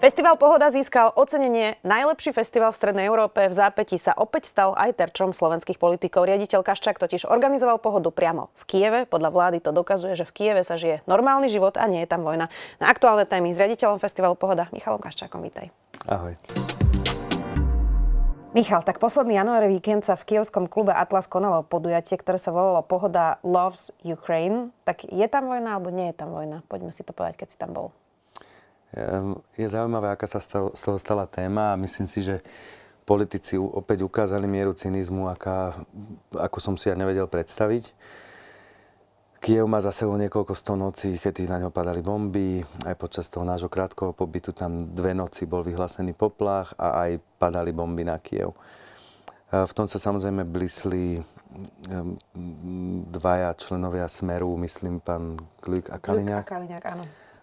Festival Pohoda získal ocenenie Najlepší festival v Strednej Európe. V zápätí sa opäť stal aj terčom slovenských politikov. Riaditeľ Kaščák totiž organizoval pohodu priamo v Kyjeve. Podľa vlády to dokazuje, že v Kyjeve sa žije normálny život a nie je tam vojna. Na aktuálne témy s riaditeľom Festivalu Pohoda Michalom Kaščákom. Vítaj. Ahoj. Michal, tak posledný januárový víkend sa v kyjevskom klube Atlas konalo podujatie, ktoré sa volalo Pohoda Loves Ukraine. Tak je tam vojna alebo nie je tam vojna? Poďme si to povedať, keď si tam bol. Je zaujímavé, aká sa z toho stala téma a myslím si, že politici opäť ukázali mieru cynizmu, ako som si ja nevedel predstaviť. Kyjev má za sebou niekoľko 100 nocí, keď na ňo padali bomby. Aj počas toho nášho krátkoho pobytu tam 2 noci bol vyhlásený poplach a aj padali bomby na Kyjev. V tom sa samozrejme blísli dvaja členovia Smeru, myslím, pán Glück a Kaliňák.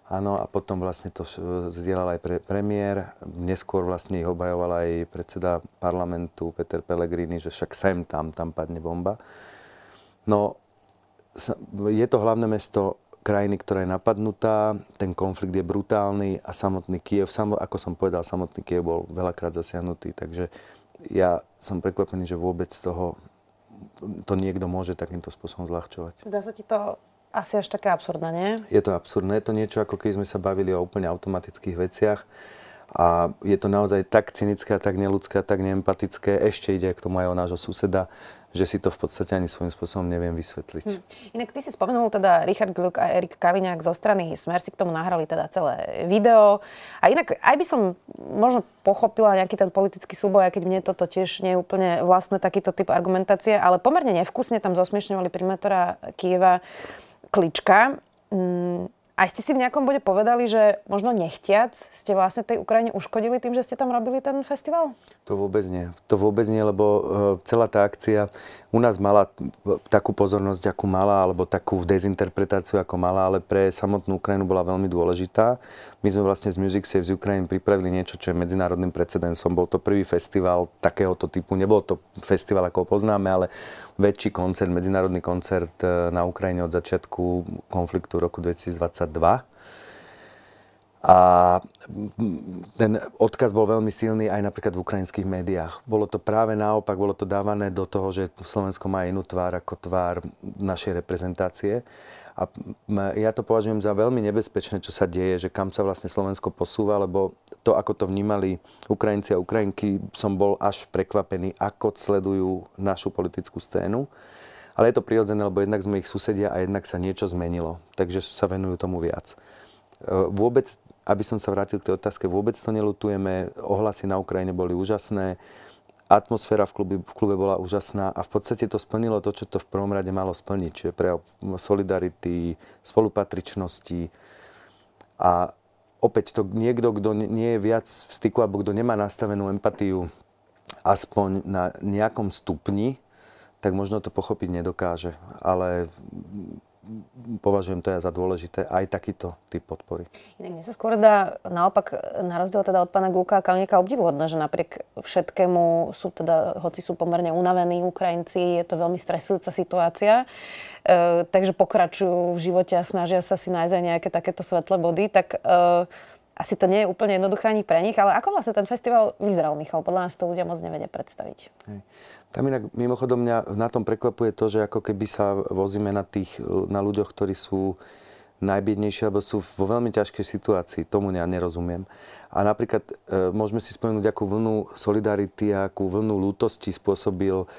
Áno, a potom vlastne to zdieľal aj premiér. Neskôr vlastne ich obhajoval aj predseda parlamentu Peter Pellegrini, že však sem tam padne bomba. No, je to hlavné mesto krajiny, ktorá je napadnutá, ten konflikt je brutálny a samotný Kyjev, ako som povedal, samotný Kyjev bol veľakrát zasiahnutý, takže ja som prekvapený, že vôbec toho to niekto môže takýmto spôsobom zľahčovať. Zdá sa ti to asi až také absurdné, nie? Je to absurdné, je to niečo, ako keď sme sa bavili o úplne automatických veciach a je to naozaj tak cynické, tak neľudské, tak neempatické, ešte ide k tomu aj o nášho suseda, že si to v podstate ani svojím spôsobom neviem vysvetliť. Inak ty si spomenul teda Richard Glück a Erik Kaliňák zo strany Smer, si k tomu nahrali teda celé video. A inak aj by som možno pochopila nejaký ten politický súboj, aj keď mne toto tiež nie je úplne vlastné takýto typ argumentácie, ale pomerne nevkusne tam zosmiešňovali primátora Kyjeva Klička. Aj ste si v nejakom bode povedali, že možno nechtiac ste vlastne tej Ukrajine uškodili tým, že ste tam robili ten festival? To vôbec nie, lebo celá tá akcia u nás mala takú pozornosť, akú mala, alebo takú dezinterpretáciu, ako mala, ale pre samotnú Ukrajinu bola veľmi dôležitá. My sme vlastne z Music Saves Ukraine pripravili niečo, čo je medzinárodným precedensom. Bol to prvý festival takéhoto typu. Nebol to festival, ako ho poznáme, ale väčší koncert, medzinárodný koncert na Ukrajine od začiatku konfliktu roku 2022. A ten odkaz bol veľmi silný aj napríklad v ukrajinských médiách. Bolo to práve naopak, bolo to dávané do toho, že Slovensko má inú tvár ako tvár našej reprezentácie. A ja to považujem za veľmi nebezpečné, čo sa deje, že kam sa vlastne Slovensko posúva, lebo to, ako to vnímali Ukrajinci a Ukrajinky, som bol až prekvapený, ako sledujú našu politickú scénu. Ale je to prirodzené, lebo jednak sme ich susedia a jednak sa niečo zmenilo. Takže sa venujú tomu viac. Vôbec, aby som sa vrátil k tej otázke, vôbec to neľutujeme. Ohlasy na Ukrajine boli úžasné. Atmosféra v klube bola úžasná a v podstate to splnilo to, čo to v prvom rade malo splniť. Čiže prejav solidarity, spolupatričnosti a opäť to niekto, kto nie je viac v styku alebo kto nemá nastavenú empatiu aspoň na nejakom stupni, tak možno to pochopiť nedokáže. Ale považujem to ja za dôležité, aj takýto typ podpory. Inak mne sa skôr dá naopak, na rozdiel teda od pána Glücka a Kaliňáka, obdivuhodné, že napriek všetkému sú teda, hoci sú pomerne unavení Ukrajinci, je to veľmi stresujúca situácia, takže pokračujú v živote a snažia sa si nájsť aj nejaké takéto svetlé body, tak asi to nie je úplne jednoduché ani pre nich, ale ako vlastne ten festival vyzeral, Michal? Podľa nás to ľudia moc nevedia predstaviť. Hej. Tam inak mimochodom mňa na tom prekvapuje to, že ako keby sa vozíme na ľuďoch, ktorí sú najbiednejší alebo sú vo veľmi ťažkej situácii. Tomu ja nerozumiem. A napríklad môžeme si spomenúť, akú vlnu solidarity a akú vlnu ľútosti spôsobil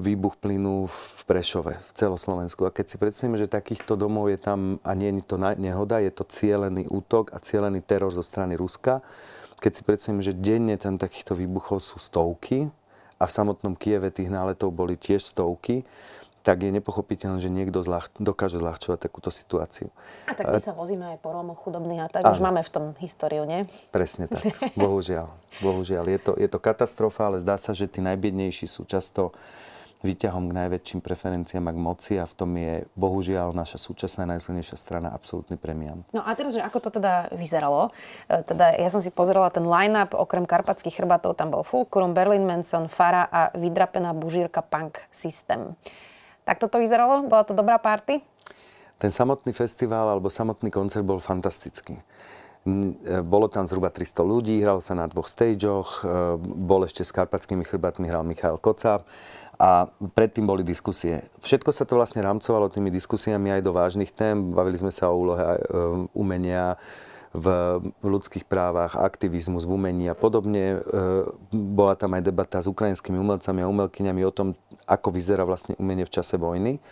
výbuch plynu v Prešove, v celoslovensku. A keď si predstavíme, že takýchto domov je tam, a nie je to nehoda, je to cielený útok a cielený teror zo strany Ruska. Keď si predstavíme, že denne tam takýchto výbuchov sú stovky a v samotnom Kyjeve tých náletov boli tiež stovky, tak je nepochopiteľné, že niekto dokáže zľahčovať takúto situáciu. A tak my sa vozíme aj po Rómoch chudobných a tak už máme v tom históriu, nie? Presne tak. Bohužiaľ. Je to katastrofa, ale zdá sa, že tí najbiednejší sú často výťahom k najväčším preferenciám a k moci a v tom je bohužiaľ naša súčasná najsilnejšia strana absolútny premián. No a teraz, že ako to teda vyzeralo? Teda ja som si pozerala ten line-up, okrem Karpatských chrbatov tam bol Fulcrum, Berlin Manson, Fara a vydrapená bužírka Punk System. Tak toto vyzeralo? Bola to dobrá party? Ten samotný festival alebo samotný koncert bol fantastický. Bolo tam zhruba 300 ľudí, hral sa na dvoch stageoch, bol ešte s Karpatskými chrbátmi, hral Michael Kocáb a predtým boli diskusie. Všetko sa to vlastne rámcovalo tými diskusiami aj do vážnych tém. Bavili sme sa o úlohe umenia v ľudských právach, aktivizmus v umení a podobne. Bola tam aj debata s ukrajinskými umelcami a umelkyňami o tom, ako vyzerá vlastne umenie v čase vojny.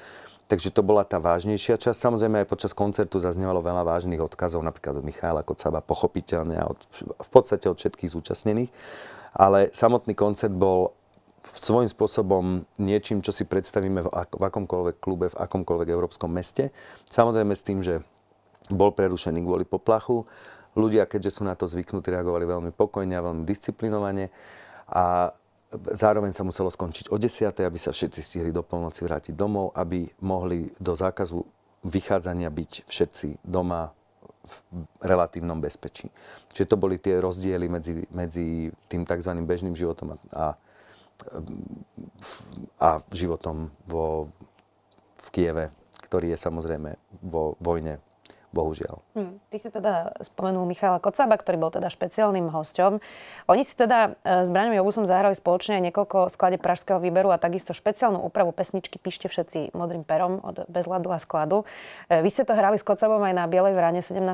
Takže to bola tá vážnejšia časť. Samozrejme aj počas koncertu zaznievalo veľa vážnych odkazov, napríklad od Michala Kocába, pochopiteľne a v podstate od všetkých zúčastnených. Ale samotný koncert bol svojím spôsobom niečím, čo si predstavíme v akomkoľvek klube, v akomkoľvek európskom meste. Samozrejme s tým, že bol prerušený kvôli poplachu. Ľudia, keďže sú na to zvyknutí, reagovali veľmi pokojne a veľmi disciplinovane. A zároveň sa muselo skončiť o 10:00, aby sa všetci stihli do polnoci vrátiť domov, aby mohli do zákazu vychádzania byť všetci doma v relatívnom bezpečí. Čiže to boli tie rozdiely medzi tým tzv. Bežným životom a životom v Kyjeve, ktorý je samozrejme vo vojne. Bohužiaľ. Ty si teda spomenul Michala Kocába, ktorý bol teda špeciálnym hosťom. Oni si teda s Braňom Jobusom zahrali spoločne aj niekoľko sklade Pražského výberu a takisto špeciálnu úpravu pesničky Píšte všetci modrým perom od Bezladu a Skladu. Vy ste to hrali s Kocábom aj na Bielej vrane 17.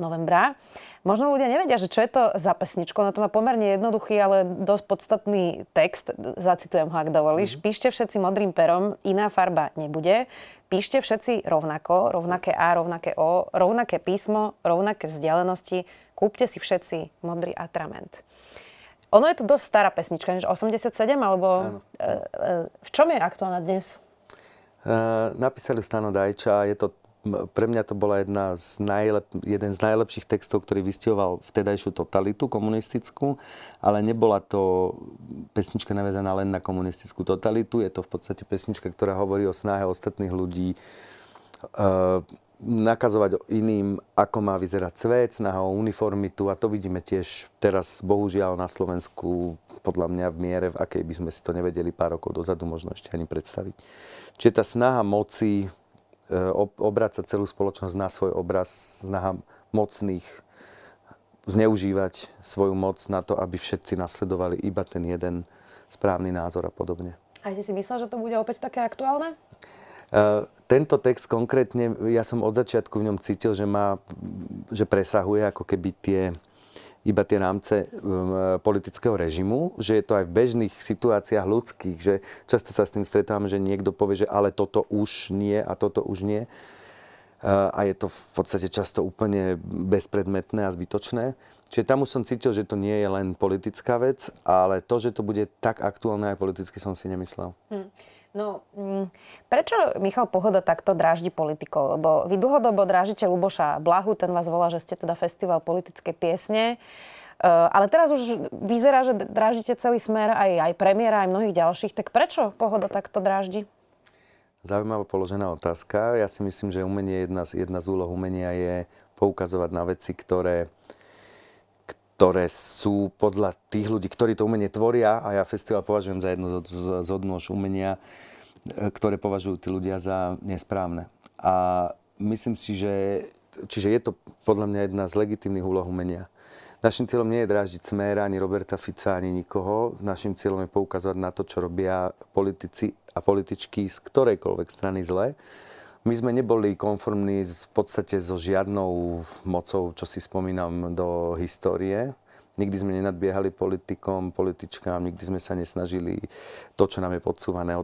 novembra. Možno ľudia nevedia, že čo je to za pesničko. No to má pomerne jednoduchý, ale dosť podstatný text. Zacitujem ho, ak dovolíš. Píšte všetci modrým perom, iná farba nebude. Píšte všetci rovnako, rovnaké A, rovnaké O, rovnaké písmo, rovnaké vzdialenosti. Kúpte si všetci modrý atrament. Ono je to dosť stará pesnička, než 87, alebo v čom je aktuálna dnes? Napísali Stano Dajča, pre mňa to bola jeden z najlepších textov, ktorý vystihoval vtedajšiu totalitu komunistickú, ale nebola to pesnička naviazaná len na komunistickú totalitu. Je to v podstate pesnička, ktorá hovorí o snahe ostatných ľudí nakazovať iným, ako má vyzerať svet, snaha o uniformitu a to vidíme tiež teraz bohužiaľ na Slovensku podľa mňa v miere, v akej by sme si to nevedeli pár rokov dozadu možno ešte ani predstaviť. Čiže tá snaha moci obrácať celú spoločnosť na svoj obraz, snaha mocných zneužívať svoju moc na to, aby všetci nasledovali iba ten jeden správny názor a podobne. A si myslel, že to bude opäť také aktuálne? Tento text konkrétne, ja som od začiatku v ňom cítil, že presahuje ako keby iba tie rámce politického režimu, že je to aj v bežných situáciách ľudských, že často sa s tým stretávam, že niekto povie, že ale toto už nie a toto už nie. A je to v podstate často úplne bezpredmetné a zbytočné. Čiže tam už som cítil, že to nie je len politická vec, ale to, že to bude tak aktuálne aj politicky, som si nemyslel. Prečo Michal Pohoda takto dráždi politikov? Lebo vy dlhodobo dráždite Luboša Blahu, ten vás volá, že ste teda festival politickej piesne. Ale teraz už vyzerá, že dráždite celý Smer, aj premiéra, aj mnohých ďalších. Tak prečo Pohoda takto dráždi? Zaujímavá položená otázka. Ja si myslím, že umenie jedna z úloh umenia je poukazovať na veci, ktoré sú podľa tých ľudí, ktorí to umenie tvoria, a ja festival považujem za jednu z odnôž umenia, ktoré považujú tí ľudia za nesprávne. A myslím si, čiže je to podľa mňa jedna z legitímnych úloh umenia. Našim cieľom nie je dráždiť Smera, ani Roberta Fica, ani nikoho. Našim cieľom je poukazovať na to, čo robia politici a političky z ktorejkoľvek strany zle. My sme neboli konformní v podstate so žiadnou mocou, čo si spomínam, do histórie. Nikdy sme nenadbiehali politikom, političkám, nikdy sme sa nesnažili to, čo nám je podsúvané,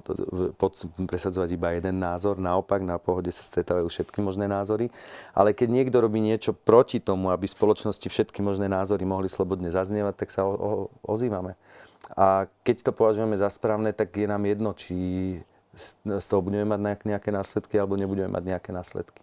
presadzovať iba jeden názor. Naopak, na Pohode sa stretávajú všetky možné názory. Ale keď niekto robí niečo proti tomu, aby v spoločnosti všetky možné názory mohli slobodne zaznievať, tak sa ozývame. A keď to považujeme za správne, tak je nám jedno, či z toho budeme mať nejaké následky alebo nebudeme mať nejaké následky.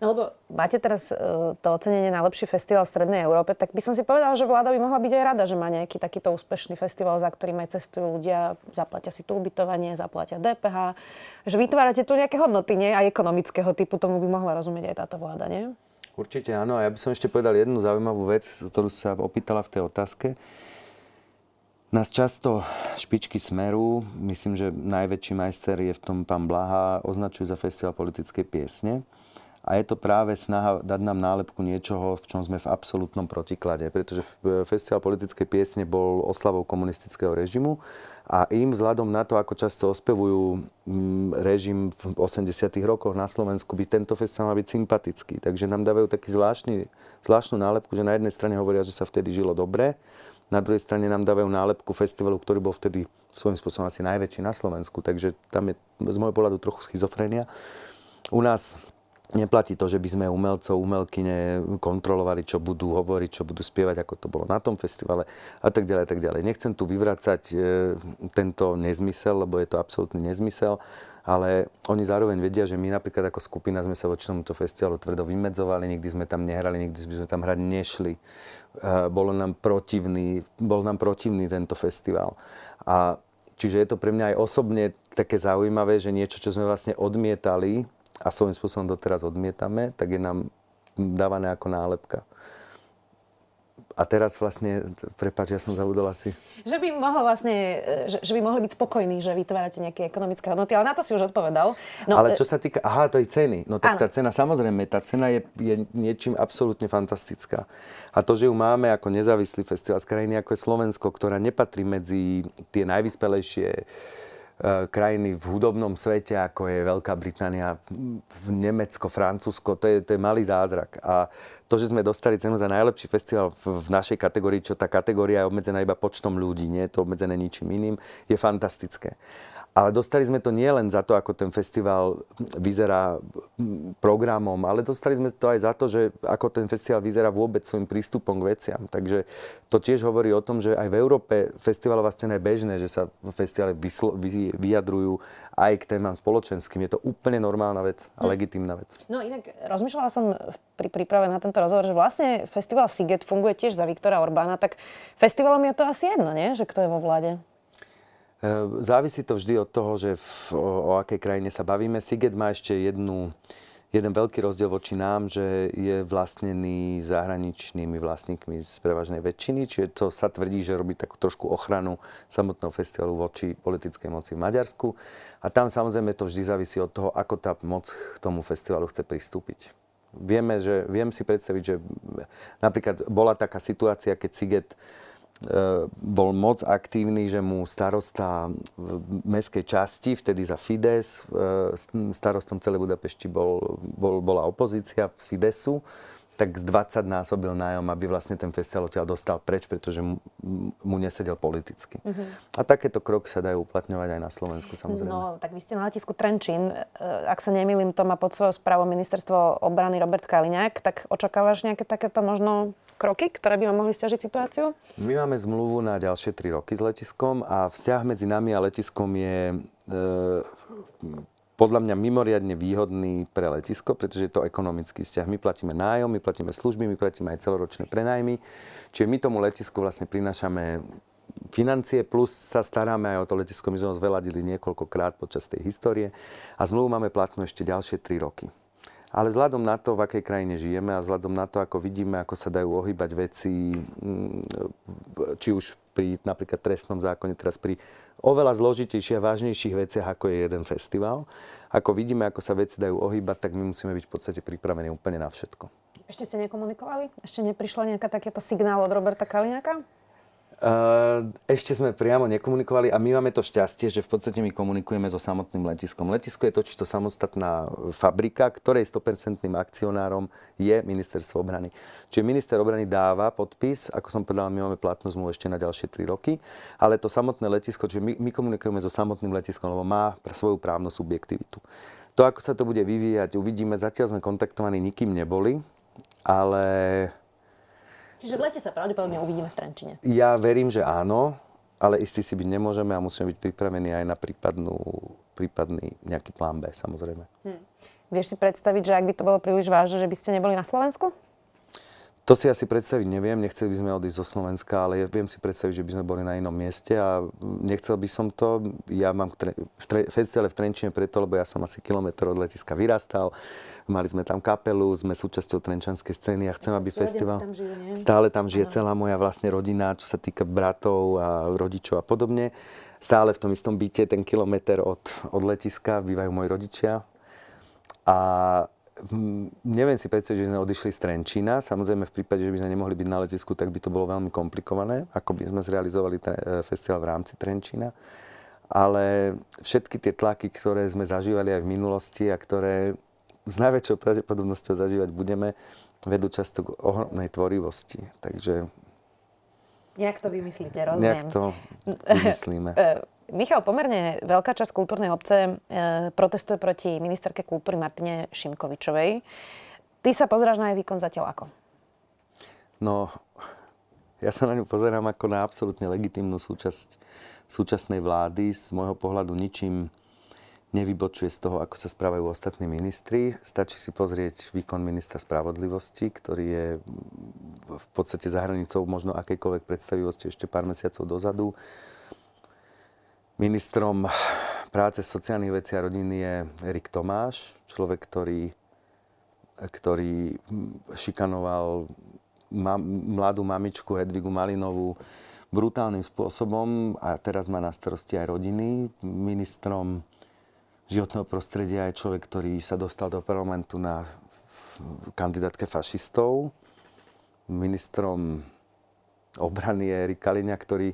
No lebo máte teraz to ocenenie najlepší festival v Strednej Európe, tak by som si povedala, že vláda by mohla byť aj rada, že má nejaký takýto úspešný festival, za ktorým aj cestujú ľudia, zaplatia si tu ubytovanie, zaplatia DPH, že vytvárate tu nejaké hodnoty, nie? Aj ekonomického typu, tomu by mohla rozumieť aj táto vláda, nie? Určite áno. A ja by som ešte povedal jednu zaujímavú vec, ktorú sa opýtala v tej otázke. Nás často špičky Smeru, myslím, že najväčší majster je v tom pán Blaha, označujú za festival politickej piesne. A je to práve snaha dať nám nálepku niečoho, v čom sme v absolútnom protiklade. Pretože festival politickej piesne bol oslavou komunistického režimu a im vzhľadom na to, ako často ospevujú režim v 80. rokoch na Slovensku, by tento festival mal byť sympatický. Takže nám dávajú taký zvláštnu nálepku, že na jednej strane hovoria, že sa vtedy žilo dobre, na druhej strane nám dávajú nálepku festivalu, ktorý bol vtedy svojím spôsobom asi najväčší na Slovensku, takže tam je z môjho pohľadu trochu schizofrenia. U nás neplatí to, že by sme umelcov, umelkyne kontrolovali, čo budú hovoriť, čo budú spievať, ako to bolo na tom festivale a tak ďalej, tak ďalej. Nechcem tu vyvracať tento nezmysel, lebo je to absolútny nezmysel, ale oni zároveň vedia, že my napríklad ako skupina sme sa voči tomuto festivalu tvrdo vymedzovali, nikdy sme tam nehrali, nikdy sme tam hrať nešli. Bol nám protivný tento festival. A čiže je to pre mňa aj osobne také zaujímavé, že niečo, čo sme vlastne odmietali a svojím spôsobom doteraz odmietame, tak je nám dávané ako nálepka. A teraz vlastne, prepáč, ja som zabudol asi. Že by mohli byť spokojní, že vytvárate nejaké ekonomické hodnoty, ale na to si už odpovedal. No, ale čo sa týka, tej ceny, no tak áno. tá cena je niečím absolútne fantastická. A to, že ju máme ako nezávislý festival z krajiny ako je Slovensko, ktorá nepatrí medzi tie najvyspelejšie krajiny v hudobnom svete, ako je Veľká Británia, Nemecko, Francúzsko, to je malý zázrak. A to, že sme dostali cenu za najlepší festival v našej kategórii, čo tá kategória je obmedzená iba počtom ľudí, nie je to obmedzené ničím iným, je fantastické. Ale dostali sme to nie len za to, ako ten festival vyzerá programom, ale dostali sme to aj za to, že ako ten festival vyzerá vôbec svojim prístupom k veciam. Takže to tiež hovorí o tom, že aj v Európe festivalová scéna je bežné, že sa festivály vyjadrujú aj k témam spoločenským. Je to úplne normálna vec a legitímna vec. No inak rozmýšľala som pri príprave na tento rozhovor, že vlastne festival Sziget funguje tiež za Viktora Orbána, tak festivalom je to asi jedno, nie? Že kto je vo vláde? Závisí to vždy od toho, že o akej krajine sa bavíme. Sziget má ešte jeden veľký rozdiel voči nám, že je vlastnený zahraničnými vlastníkmi z prevažnej väčšiny. Čiže to sa tvrdí, že robí takú trošku ochranu samotného festivalu voči politickej moci v Maďarsku. A tam samozrejme to vždy závisí od toho, ako tá moc k tomu festivalu chce pristúpiť. Viem si predstaviť, že napríklad bola taká situácia, keď Sziget bol moc aktívny, že mu starosta mestskej časti, vtedy za Fides, starostom celej Budapešti bola opozícia Fidesu, tak z 20 násobil nájom, aby vlastne ten festival odtiaľ dostal preč, pretože mu nesedel politicky. Mm-hmm. A takéto kroky sa dajú uplatňovať aj na Slovensku, samozrejme. No, tak vy ste na letisku Trenčín. Ak sa nemýlim, to má pod svojou správou ministerstvo obrany Robert Kaliňák, tak očakávaš nejaké takéto možno kroky, ktoré by vám mohli stiažiť situáciu? My máme zmluvu na ďalšie 3 roky s letiskom a vzťah medzi nami a letiskom je podľa mňa mimoriadne výhodný pre letisko, pretože je to ekonomický vzťah. My platíme nájom, my platíme služby, my platíme aj celoročné prenajmy. Čiže my tomu letisku vlastne prinášame financie, plus sa staráme aj o to letisko. My sme ho zveladili niekoľkokrát počas tej histórie a zmluvu máme platnú ešte ďalšie 3 roky. Ale vzhľadom na to, v akej krajine žijeme a vzhľadom na to, ako vidíme, ako sa dajú ohýbať veci, či už pri napríklad trestnom zákone, teraz pri oveľa zložitejších a vážnejších veciach, ako je jeden festival, ako vidíme, ako sa veci dajú ohýbať, tak my musíme byť v podstate pripravení úplne na všetko. Ešte ste nekomunikovali? Ešte neprišla nejaká takéto signál od Roberta Kaliňáka? Ešte sme priamo nekomunikovali a my máme to šťastie, že v podstate my komunikujeme so samotným letiskom. Letisko je totižto samostatná fabrika, ktorej 100% akcionárom je ministerstvo obrany. Čiže minister obrany dáva podpis, ako som povedal, my máme platnú zmluvu ešte na ďalšie 3 roky, ale to samotné letisko, čiže my komunikujeme so samotným letiskom, lebo má svoju právnu subjektivitu. To, ako sa to bude vyvíjať, uvidíme. Zatiaľ sme kontaktovaní, nikým neboli, ale... Čiže v lete sa pravdepodobne uvidíme v Trenčine. Ja verím, že áno, ale istí si byť nemôžeme a musíme byť pripravení aj na prípadný nejaký plán B, samozrejme. Vieš si predstaviť, že ak by to bolo príliš vážne, že by ste neboli na Slovensku? To si asi predstaviť neviem. Nechceli by sme odísť zo Slovenska, ale ja viem si predstaviť, že by sme boli na inom mieste a nechcel by som to. Ja mám festivale v Trenčine preto, lebo ja som asi kilometr od letiska vyrastal. Mali sme tam kapelu, sme súčasťou trenčanskej scény a chcem, aby festival... Tam žijú, stále tam žije celá moja vlastne rodina, čo sa týka bratov a rodičov a podobne. Stále v tom istom byte, ten kilometr od letiska bývajú moji rodičia. A neviem si predstaviť, že by sme odišli z Trenčína. Samozrejme, v prípade, že by sme nemohli byť na letisku, tak by to bolo veľmi komplikované, ako by sme zrealizovali festival v rámci Trenčína. Ale všetky tie tlaky, ktoré sme zažívali aj v minulosti a ktoré s najväčšou pravdepodobnosťou zažívať budeme, vedú často k ohromnej tvorivosti. Takže... Jak to vymyslíte, rozumiem. Jak to vymyslíme. Michal, pomerne veľká časť kultúrnej obce protestuje proti ministerke kultúry Martine Šimkovičovej. Ty sa pozeráš na jej výkon zatiaľ ako? No, ja sa na ňu pozerám ako na absolútne legitímnu súčasť súčasnej vlády. Z môjho pohľadu ničím nevybočuje z toho, ako sa správajú ostatní ministri. Stačí si pozrieť výkon ministra spravodlivosti, ktorý je v podstate za hranicou možno akejkoľvek predstavivosti ešte pár mesiacov dozadu. Ministrom práce, sociálnych vecí a rodiny je Erik Tomáš, človek, ktorý šikanoval mladú mamičku Hedvigu Malinovú brutálnym spôsobom a teraz má na starosti aj rodiny. Ministrom životného prostredia je človek, ktorý sa dostal do parlamentu na kandidátke fašistov. Ministrom obrany je Erik Kaliňák, ktorý...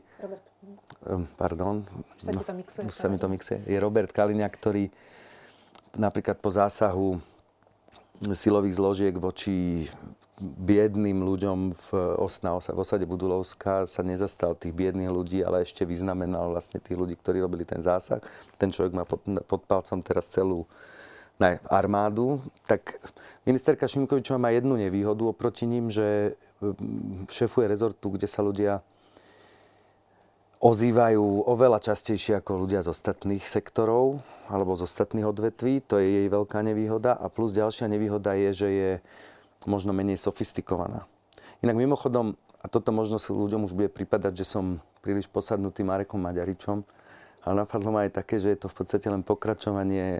Je Robert Kaliňák, ktorý napríklad po zásahu silových zložiek voči biedným ľuďom v osade Budulovská sa nezastal tých biedných ľudí, ale ešte vyznamenal vlastne tých ľudí, ktorí robili ten zásah. Ten človek má pod palcom teraz celú armádu. Tak ministerka Šimkovičová má jednu nevýhodu oproti ním, že šéfuje rezortu, kde sa ľudia ozývajú oveľa častejšie ako ľudia z ostatných sektorov alebo z ostatných odvetví. To je jej veľká nevýhoda. A plus ďalšia nevýhoda je, že je možno menej sofistikovaná. Inak mimochodom, a toto možno si ľuďom už bude pripadať, že som príliš posadnutý Marekom Maďaričom, ale napadlo ma aj také, že je to v podstate len pokračovanie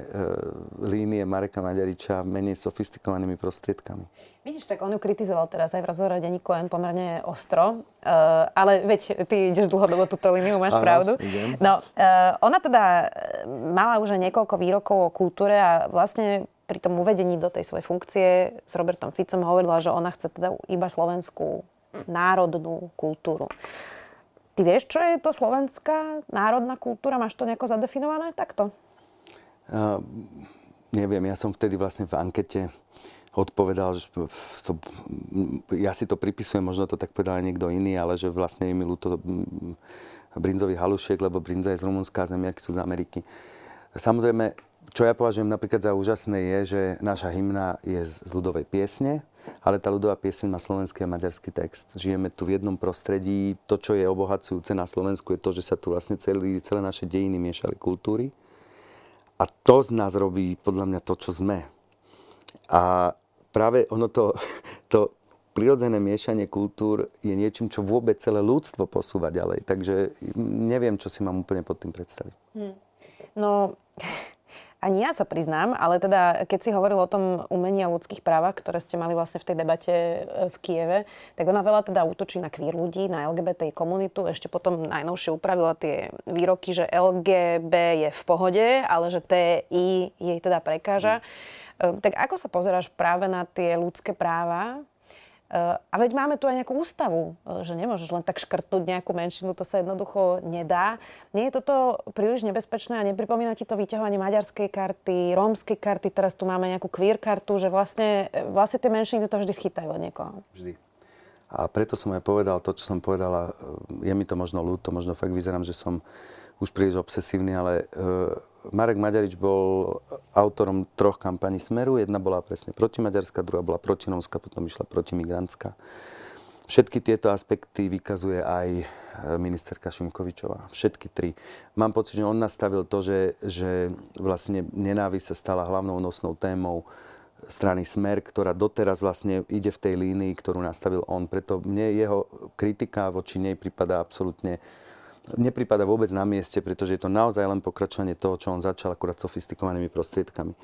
línie Mareka Maďariča menej sofistikovanými prostriedkami. Vidíš, tak on ju kritizoval teraz aj v rozhovore denníku N pomerne ostro, ale veď ty ideš dlhodobo túto líniu, máš pravdu. Idem. No, ona teda mala už aj niekoľko výrokov o kultúre a vlastne pri tom uvedení do tej svojej funkcie s Robertom Ficom hovorila, že ona chce teda iba slovenskú národnú kultúru. Ty vieš, čo je to slovenská národná kultúra? Máš to nejako zadefinované takto? Neviem, ja som vtedy vlastne v ankete odpovedal, že to, ja si to pripisujem, možno to tak povedal niekto iný, ale že vlastne je mi ľúto brinzový halušiek, lebo brinza je z Rumunska a zemiaky sú z Ameriky. Samozrejme, čo ja považujem napríklad za úžasné je, že naša hymna je z ľudovej piesne, ale tá ľudová pieseň má slovenský a maďarský text. Žijeme tu v jednom prostredí. To, čo je obohacujúce na Slovensku, je to, že sa tu vlastne celé naše dejiny miešali kultúry. A to z nás robí podľa mňa to, čo sme. A práve ono to prirodzené miešanie kultúr je niečím, čo vôbec celé ľudstvo posúva ďalej. Takže neviem, čo si mám úplne pod tým predstaviť. No... Ani ja sa priznám, ale teda, keď si hovoril o tom umení a ľudských právach, ktoré ste mali vlastne v tej debate v Kyjeve, tak ona veľa teda útočí na queer ľudí, na LGBT komunitu. Ešte potom najnovšie upravila tie výroky, že LGB je v pohode, ale že TI jej teda prekáža. Tak ako sa pozeráš práve na tie ľudské práva? A veď máme tu aj nejakú ústavu, že nemôžeš len tak škrtnúť nejakú menšinu, to sa jednoducho nedá. Nie je toto príliš nebezpečné a nepripomína ti to vyťahovanie maďarskej karty, rómskej karty, teraz tu máme nejakú queer kartu, že vlastne tie menšiny to vždy schytajú od niekoho. Vždy. A preto som aj povedal to, čo som povedala, je mi to možno ľúto, možno fakt vyzerám, že som už príliš obsesívny, ale Marek Maďarič bol autorom 3 kampaní Smeru. Jedna bola presne protimaďarská, druhá bola protirómska, potom išla protimigrantská. Všetky tieto aspekty vykazuje aj ministerka Šimkovičová. Všetky tri. Mám pocit, že on nastavil to, že vlastne nenávisť sa stala hlavnou nosnou témou strany Smer, ktorá doteraz vlastne ide v tej línii, ktorú nastavil on. Preto mne jeho kritika voči nej pripadá absolútne, nepripadá vôbec na mieste, pretože je to naozaj len pokračovanie toho, čo on začal akurát sofistikovanými prostriedkami.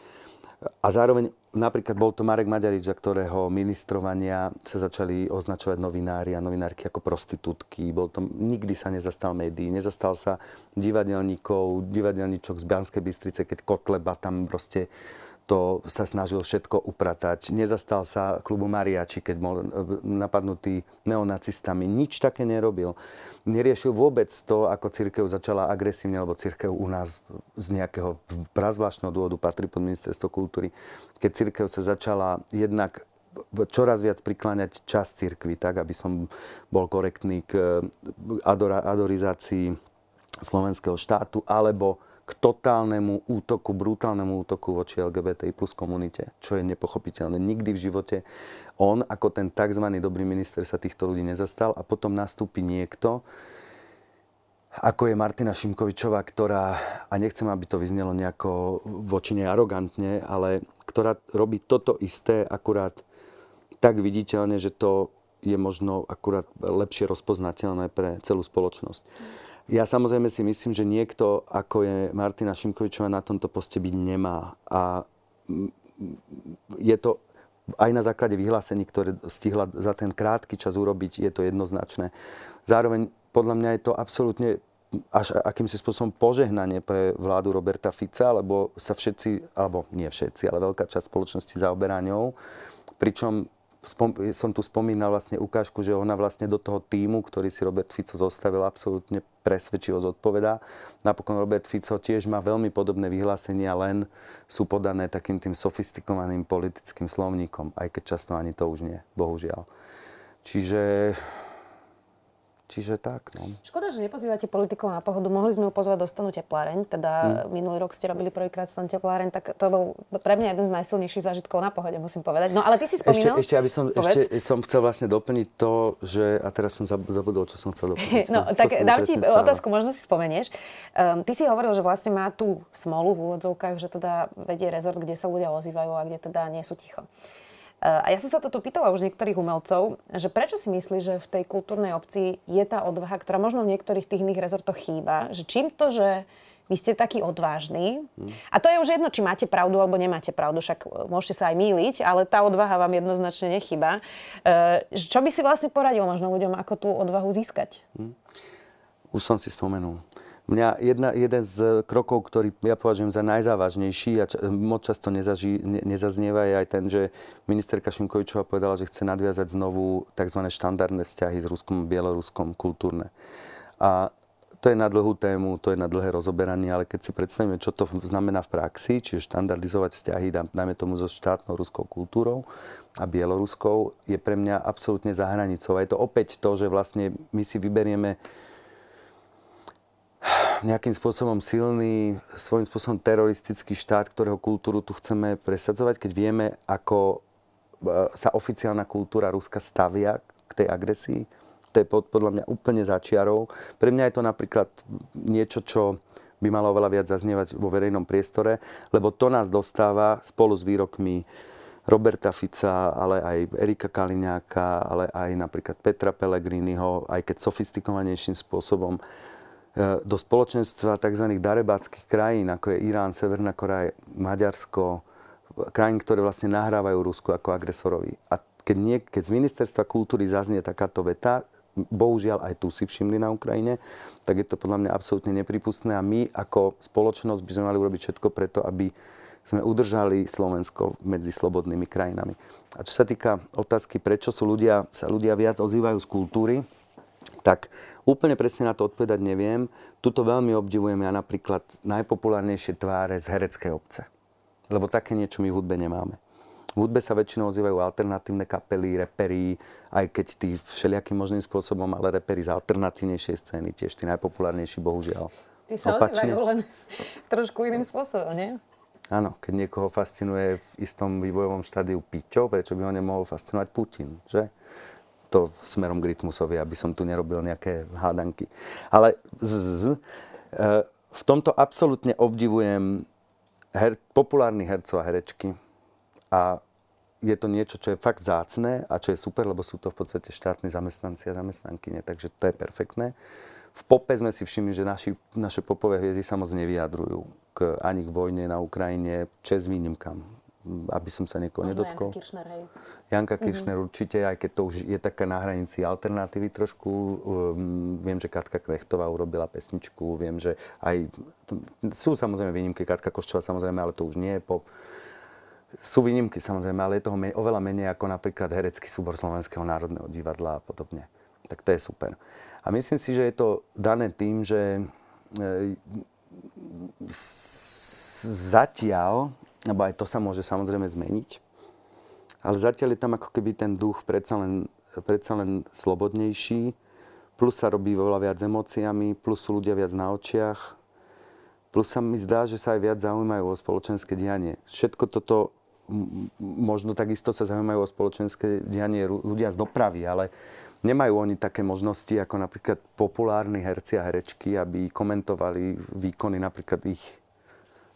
A zároveň napríklad bol to Marek Maďarič, za ktorého ministrovania sa začali označovať novinári a novinárky ako prostitútky. Nikdy sa nezastal médií, nezastal sa divadelníkov, divadelníčok z Banskej Bystrice, keď Kotleba tam proste to sa snažil všetko upratať. Nezastal sa klubu Mariači, keď bol napadnutý neonacistami. Nič také nerobil. Neriešil vôbec to, ako cirkev začala agresívne, lebo cirkev u nás z nejakého prazvláštneho dôvodu patrí pod ministerstvo kultúry. Keď cirkev sa začala jednak čoraz viac prikláňať čas cirkvi, tak aby som bol korektný k adorizácii slovenského štátu, alebo k totálnemu útoku, brutálnemu útoku voči LGBTI plus komunite, čo je nepochopiteľné. Nikdy v živote on, ako ten tzv. Dobrý minister, sa týchto ľudí nezastal a potom nastúpi niekto, ako je Martina Šimkovičová, ktorá, a nechcem, aby to vyznelo nejako voči nej arogantne, ale ktorá robí toto isté akurát tak viditeľne, že to je možno akurát lepšie rozpoznateľné pre celú spoločnosť. Ja samozrejme si myslím, že niekto, ako je Martina Šimkovičová, na tomto poste byť nemá. A je to aj na základe vyhlásení, ktoré stihla za ten krátky čas urobiť, je to jednoznačné. Zároveň podľa mňa je to absolútne až akýmsi spôsobom požehnanie pre vládu Roberta Fica, lebo sa všetci, alebo nie všetci, ale veľká časť spoločnosti zaoberá ňou. Pričom som tu spomínal vlastne ukážku, že ona vlastne do toho tímu, ktorý si Robert Fico zostavil, absolútne presvedčivo zodpovedá. Napokon Robert Fico tiež má veľmi podobné vyhlásenia, len sú podané takým tým sofistikovaným politickým slovníkom, aj keď často ani to už nie, bohužiaľ. Čiže tak, no. Škoda, že nepozývate politikov na Pohodu. Mohli sme ju pozvať do Stanu Tepláreň. Teda minulý rok ste robili prvýkrát Stanu Tepláreň, tak to bol pre mňa jeden z najsilnejších zážitkov na Pohode, musím povedať. No ale ty si spomínal... Ešte som chcel vlastne doplniť to, že... A teraz som zabudol, čo som chcel doplniť. No, tak dám ti otázku, možno si spomenieš. Ty si hovoril, že vlastne má tú smolu v úvodzovkách, že teda vedie rezort, kde sa ľudia ozývajú a kde teda nie sú ticho. A ja som sa toto pýtala už niektorých umelcov, že prečo si myslíš, že v tej kultúrnej obci je tá odvaha, ktorá možno v niektorých tých iných rezortoch chýba, že čím to, že vy ste takí odvážni, a to je už jedno, či máte pravdu alebo nemáte pravdu, však môžete sa aj mýliť, ale tá odvaha vám jednoznačne nechýba. Čo by si vlastne poradil možno ľuďom, ako tú odvahu získať? Už som si spomenul. Mňa jeden z krokov, ktorý ja považujem za najzávažnejší a moc často nezaznieva, je aj ten, že ministerka Šimkovičová povedala, že chce nadviazať znovu tzv. Štandardné vzťahy s Ruskom a Bieloruskom kultúrne. A to je na dlhú tému, to je na dlhé rozoberanie, ale keď si predstavíme, čo to znamená v praxi, čiže štandardizovať vzťahy, dajme tomu so štátnou ruskou kultúrou a bieloruskou, je pre mňa absolútne za hranicou. A je to opäť to, že vlastne my si vyberieme nejakým spôsobom silný, svojím spôsobom teroristický štát, ktorého kultúru tu chceme presadzovať, keď vieme, ako sa oficiálna kultúra Ruska stavia k tej agresii. To je podľa mňa úplne za čiarou. Pre mňa je to napríklad niečo, čo by malo oveľa viac zaznievať vo verejnom priestore, lebo to nás dostáva spolu s výrokmi Roberta Fica, ale aj Erika Kaliňáka, ale aj napríklad Petra Pellegriniho, aj keď sofistikovanejším spôsobom, do spoločenstva tzv. Darebáckych krajín, ako je Irán, Severná Korea, Maďarsko, krajín, ktoré vlastne nahrávajú Rusku ako agresorovi. A keď z ministerstva kultúry zaznie takáto veta, bohužiaľ aj tu si všimli na Ukrajine, tak je to podľa mňa absolútne nepripustné a my ako spoločnosť by sme mali urobiť všetko preto, aby sme udržali Slovensko medzi slobodnými krajinami. A čo sa týka otázky, prečo sa ľudia viac ozývajú z kultúry, tak úplne presne na to odpovedať neviem. Tuto veľmi obdivujem ja napríklad najpopulárnejšie tváre z hereckej obce. Lebo také niečo my v hudbe nemáme. V hudbe sa väčšinou ozývajú alternatívne kapely, reperi, aj keď tí všelijakým možným spôsobom, ale reperi z alternatívnejšej scény, tiež tí najpopulárnejší, bohužiaľ. Tí sa ozývajú len trošku iným spôsobom, nie? Áno, keď niekoho fascinuje v istom vývojovom štádiu Piťo, prečo by ho nemohol fascinovať Putin, že? to smerom k Rytmusovi, aby som tu nerobil nejaké hádanky. Ale v tomto absolútne obdivujem populárnych hercov a herečky. A je to niečo, čo je fakt vzácne a čo je super, lebo sú to v podstate štátni zamestnanci a zamestnankyne, takže to je perfektné. V pope sme si všimli, že naše popové hviezdy sa moc nevyjadrujú ani k vojne na Ukrajine, čest výnimkám, aby som sa niekoho nedotkol. Janka Kirchner, hej. Janka Kirchner určite, aj keď to už je taká na hranici alternatívy trošku. Viem, že Katka Knechtová urobila pesničku, viem, že aj... Sú samozrejme výnimky, Katka Koščová samozrejme, ale to už nie je pop. Sú výnimky samozrejme, ale je toho oveľa menej ako napríklad herecký súbor Slovenského národného divadla a podobne. Tak to je super. A myslím si, že je to dané tým, že zatiaľ, lebo aj to sa môže samozrejme zmeniť, ale zatiaľ je tam ako keby ten duch predsa len slobodnejší, plus sa robí oveľa viac emóciami, plus sú ľudia viac na očiach, plus sa mi zdá, že sa aj viac zaujímajú o spoločenské dianie. Všetko toto, možno takisto sa zaujímajú o spoločenské dianie ľudia z dopravy, ale nemajú oni také možnosti ako napríklad populárni herci a herečky, aby komentovali výkony napríklad ich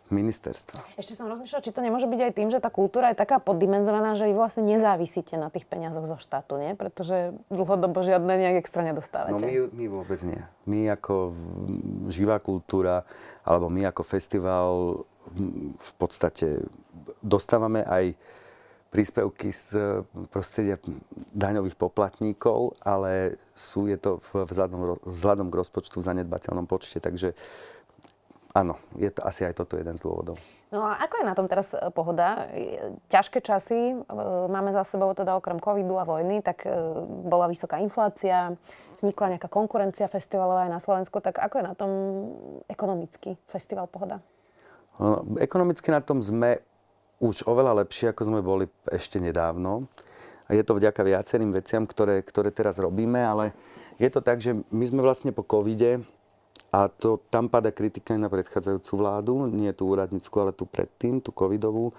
ministerstva. Ešte som rozmýšľala, či to nemôže byť aj tým, že tá kultúra je taká poddimenzovaná, že vy vlastne nezávisíte na tých peniazoch zo štátu, nie? Pretože dlhodobo žiadne nejak extra nedostávate. No my vôbec nie. My ako živá kultúra, alebo my ako festival v podstate dostávame aj príspevky z prostredia daňových poplatníkov, ale je to vzhľadom k rozpočtu v zanedbateľnom počte, takže áno, je to asi aj toto jeden z dôvodov. No a ako je na tom teraz Pohoda? Ťažké časy máme za sebou, teda okrem covidu a vojny, tak bola vysoká inflácia, vznikla nejaká konkurencia festivalová aj na Slovensku, tak ako je na tom ekonomicky festival Pohoda? Ekonomicky na tom sme už oveľa lepšie, ako sme boli ešte nedávno. A je to vďaka viacerým veciam, ktoré teraz robíme, ale je to tak, že my sme vlastne po covide, a to tam pada kritika aj na predchádzajúcu vládu, nie tú úradnícku, ale tú predtým, tú covidovú,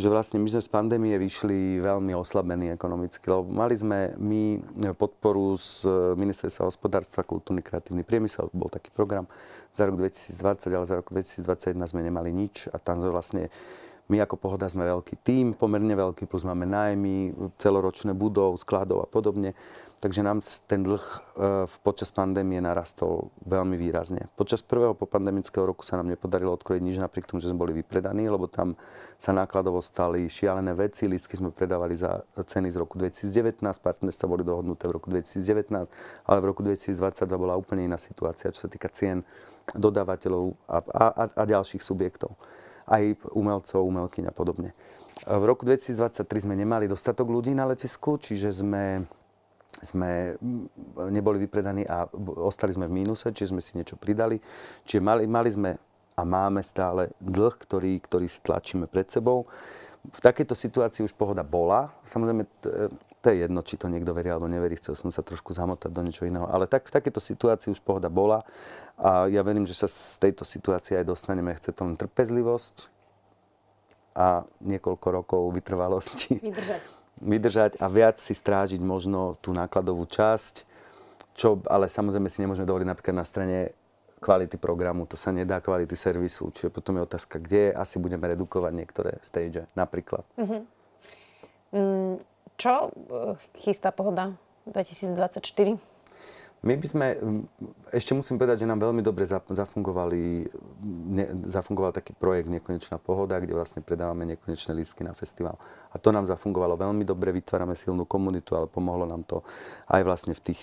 že vlastne my sme z pandémie vyšli veľmi oslabení ekonomicky, lebo mali sme my podporu z Ministerstva hospodárstva, kultúrny, kreatívny priemysel, bol taký program za rok 2020, ale za rok 2021 sme nemali nič a tam vlastne my ako Pohoda sme veľký tím, pomerne veľký, plus máme nájmy, celoročné budov, skladov a podobne. Takže nám ten dlh počas pandémie narastol veľmi výrazne. Počas prvého popandemického roku sa nám nepodarilo odkrojiť nič, napriek tomu, že sme boli vypredaní, lebo tam sa nákladovo stali šialené veci. Lístky sme predávali za ceny z roku 2019, partnerstva boli dohodnuté v roku 2019, ale v roku 2022 bola úplne iná situácia, čo sa týka cien dodávateľov a ďalších subjektov. Aj umelcov, umelkyň a podobne. V roku 2023 sme nemali dostatok ľudí na letisku, čiže sme neboli vypredaní a ostali sme v mínuse, čiže sme si niečo pridali. Čiže mali sme a máme stále dlh, ktorý si tlačíme pred sebou. V takejto situácii už Pohoda bola. Samozrejme, to je jedno, či to niekto verí alebo neverí. Chcel som sa trošku zamotať do niečo iného. Ale v takejto situácii už Pohoda bola. A ja verím, že sa z tejto situácie aj dostaneme. Chce to len trpezlivosť a niekoľko rokov vytrvalosti. Vydržať a viac si strážiť možno tú nákladovú časť. Čo ale samozrejme si nemôžeme dovoliť napríklad na strane kvality programu, to sa nedá, kvality servisu. Čiže potom je otázka, kde asi budeme redukovať niektoré stage, napríklad. Mm-hmm. Čo chystá Pohoda 2024? My by sme, ešte musím povedať, že nám veľmi dobre zafungoval taký projekt Nekonečná pohoda, kde vlastne predávame nekonečné lístky na festival. A to nám zafungovalo veľmi dobre, vytvárame silnú komunitu, ale pomohlo nám to aj vlastne v tých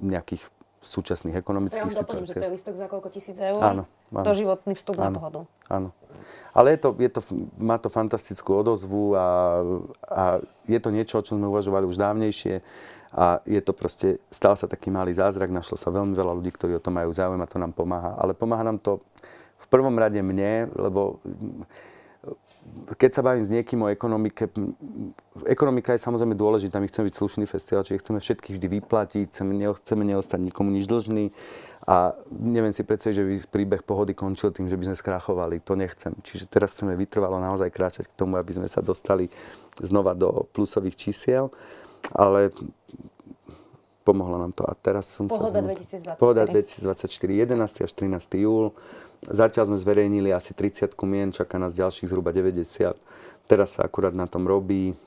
nejakých súčasných ekonomických situáciách. Ja vám doplním, že to je lístok za koľko €1000. Áno, áno. Doživotný vstup áno, na pohodu. Áno. Ale má to fantastickú odozvu a je to niečo, o čom sme uvažovali už dávnejšie. A je to proste, stal sa taký malý zázrak, našlo sa veľmi veľa ľudí, ktorí o to majú záujem a to nám pomáha. Ale pomáha nám to v prvom rade mne, lebo keď sa bavím s niekým o ekonomike, ekonomika je samozrejme dôležitá, my chceme byť slušný festival, čiže chceme všetkých vždy vyplatiť, chceme neostať nikomu nič dlžný a neviem si predstaviť, že by príbeh Pohody končil tým, že by sme skrachovali, to nechcem. Čiže teraz chceme vytrvalo naozaj kráčať k tomu, aby sme sa dostali znova do plusových čísiel, ale Pomohlo nám to a teraz som Pohoda 2024. Pohoda 2024, 11. až 13. júl. Zatiaľ sme zverejnili asi 30 mien, čaká nás ďalších zhruba 90. Teraz sa akurát na tom robí.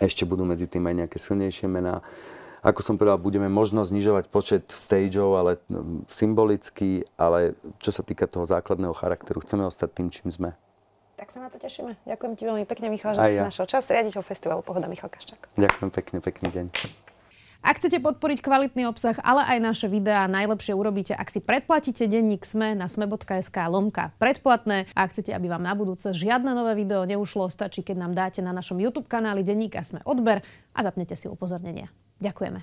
Ešte budú medzi tým aj nejaké silnejšie mená. Ako som povedal, budeme možno znižovať počet stageov, ale symbolicky, ale čo sa týka toho základného charakteru, chceme ostať tým, čím sme. Tak sa na to tešíme. Ďakujem ti veľmi pekne, Michal, že si našiel čas. Riaditeľ Festivalu Pohoda Michal Kaščák. Ďakujem pekne, pekný deň. Ak chcete podporiť kvalitný obsah, ale aj naše videá, najlepšie urobíte, ak si predplatíte denník SME na sme.sk/predplatné. A ak chcete, aby vám na budúce žiadne nové video neušlo, stačí, keď nám dáte na našom YouTube kanáli denníka SME odber a zapnete si upozornenia. Ďakujeme.